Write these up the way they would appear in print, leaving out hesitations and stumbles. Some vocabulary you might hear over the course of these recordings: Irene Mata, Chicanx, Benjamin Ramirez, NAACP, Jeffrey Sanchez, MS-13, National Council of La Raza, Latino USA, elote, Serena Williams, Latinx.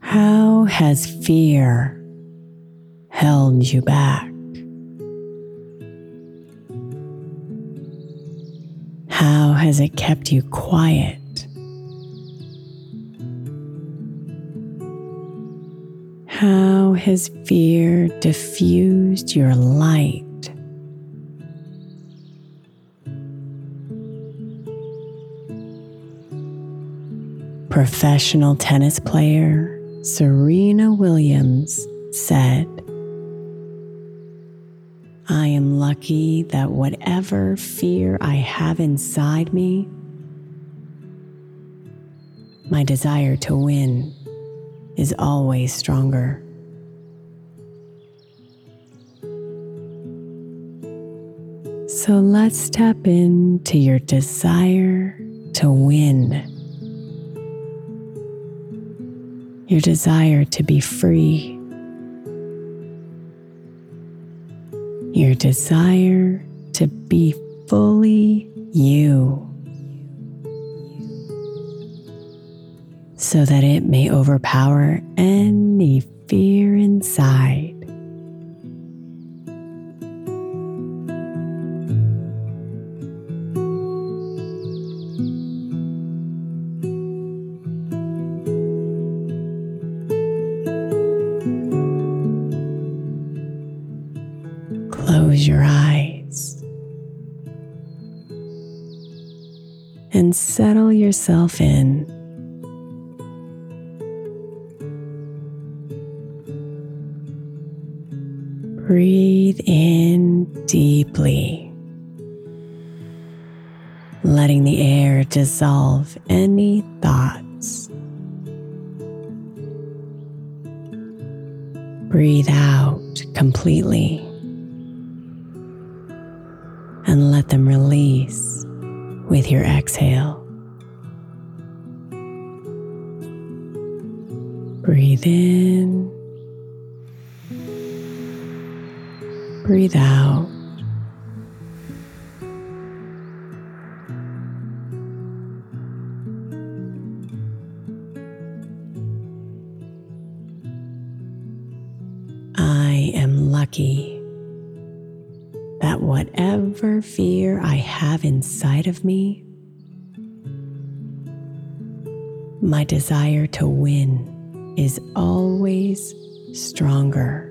How has fear held you back? How has it kept you quiet? How has fear diffused your light? Professional tennis player Serena Williams said, "I am lucky that whatever fear I have inside me, my desire to win is always stronger." So let's step into your desire to win. Your desire to be free, your desire to be fully you, so that it may overpower any fear inside. and settle yourself in. Breathe in deeply, letting the air dissolve any thoughts. Breathe out completely and let them release with your exhale. Breathe in. Breathe out. I am lucky that whatever fear I have inside of me, my desire to win is always stronger.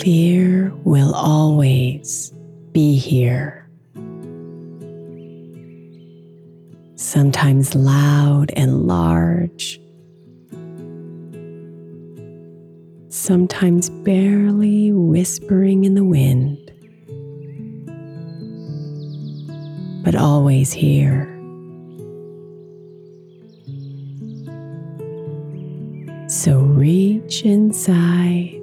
Fear will always be here, sometimes loud and large, sometimes barely whispering in the wind, but always here. So reach inside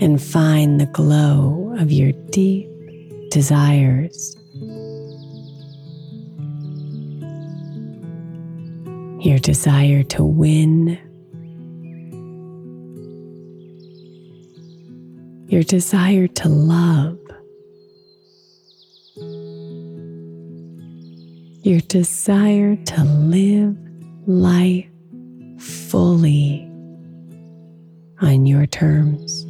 and find the glow of your deep desires. Your desire to win. Your desire to love. Your desire to live life fully on your terms.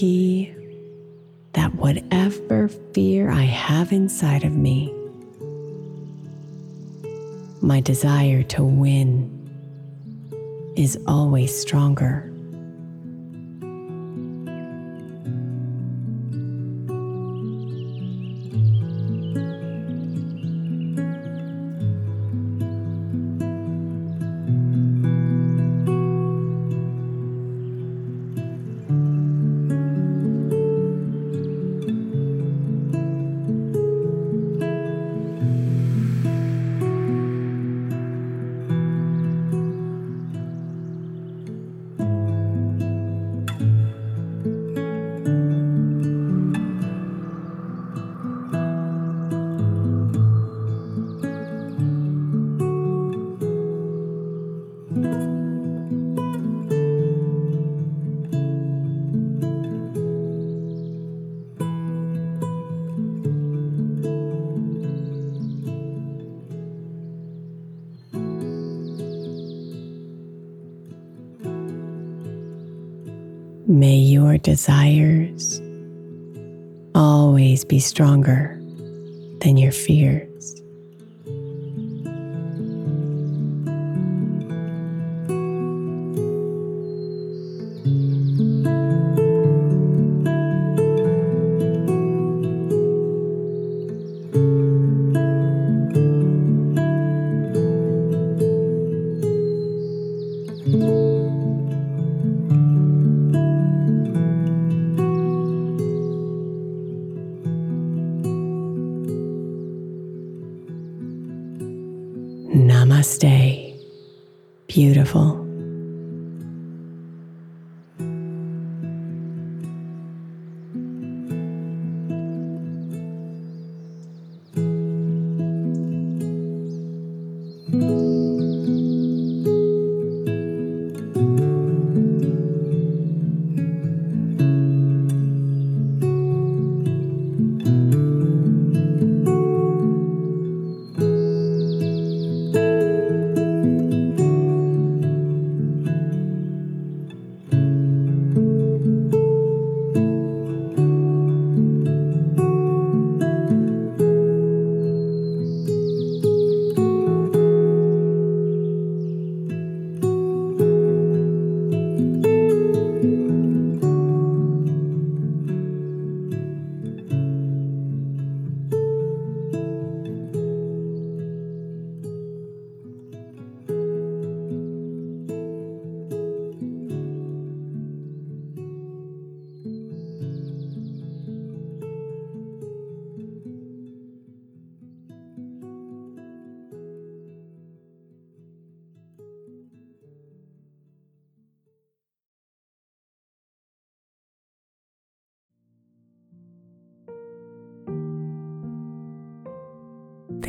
certainty that whatever fear I have inside of me, my desire to win is always stronger. May your desires always be stronger than your fears. Namaste, beautiful.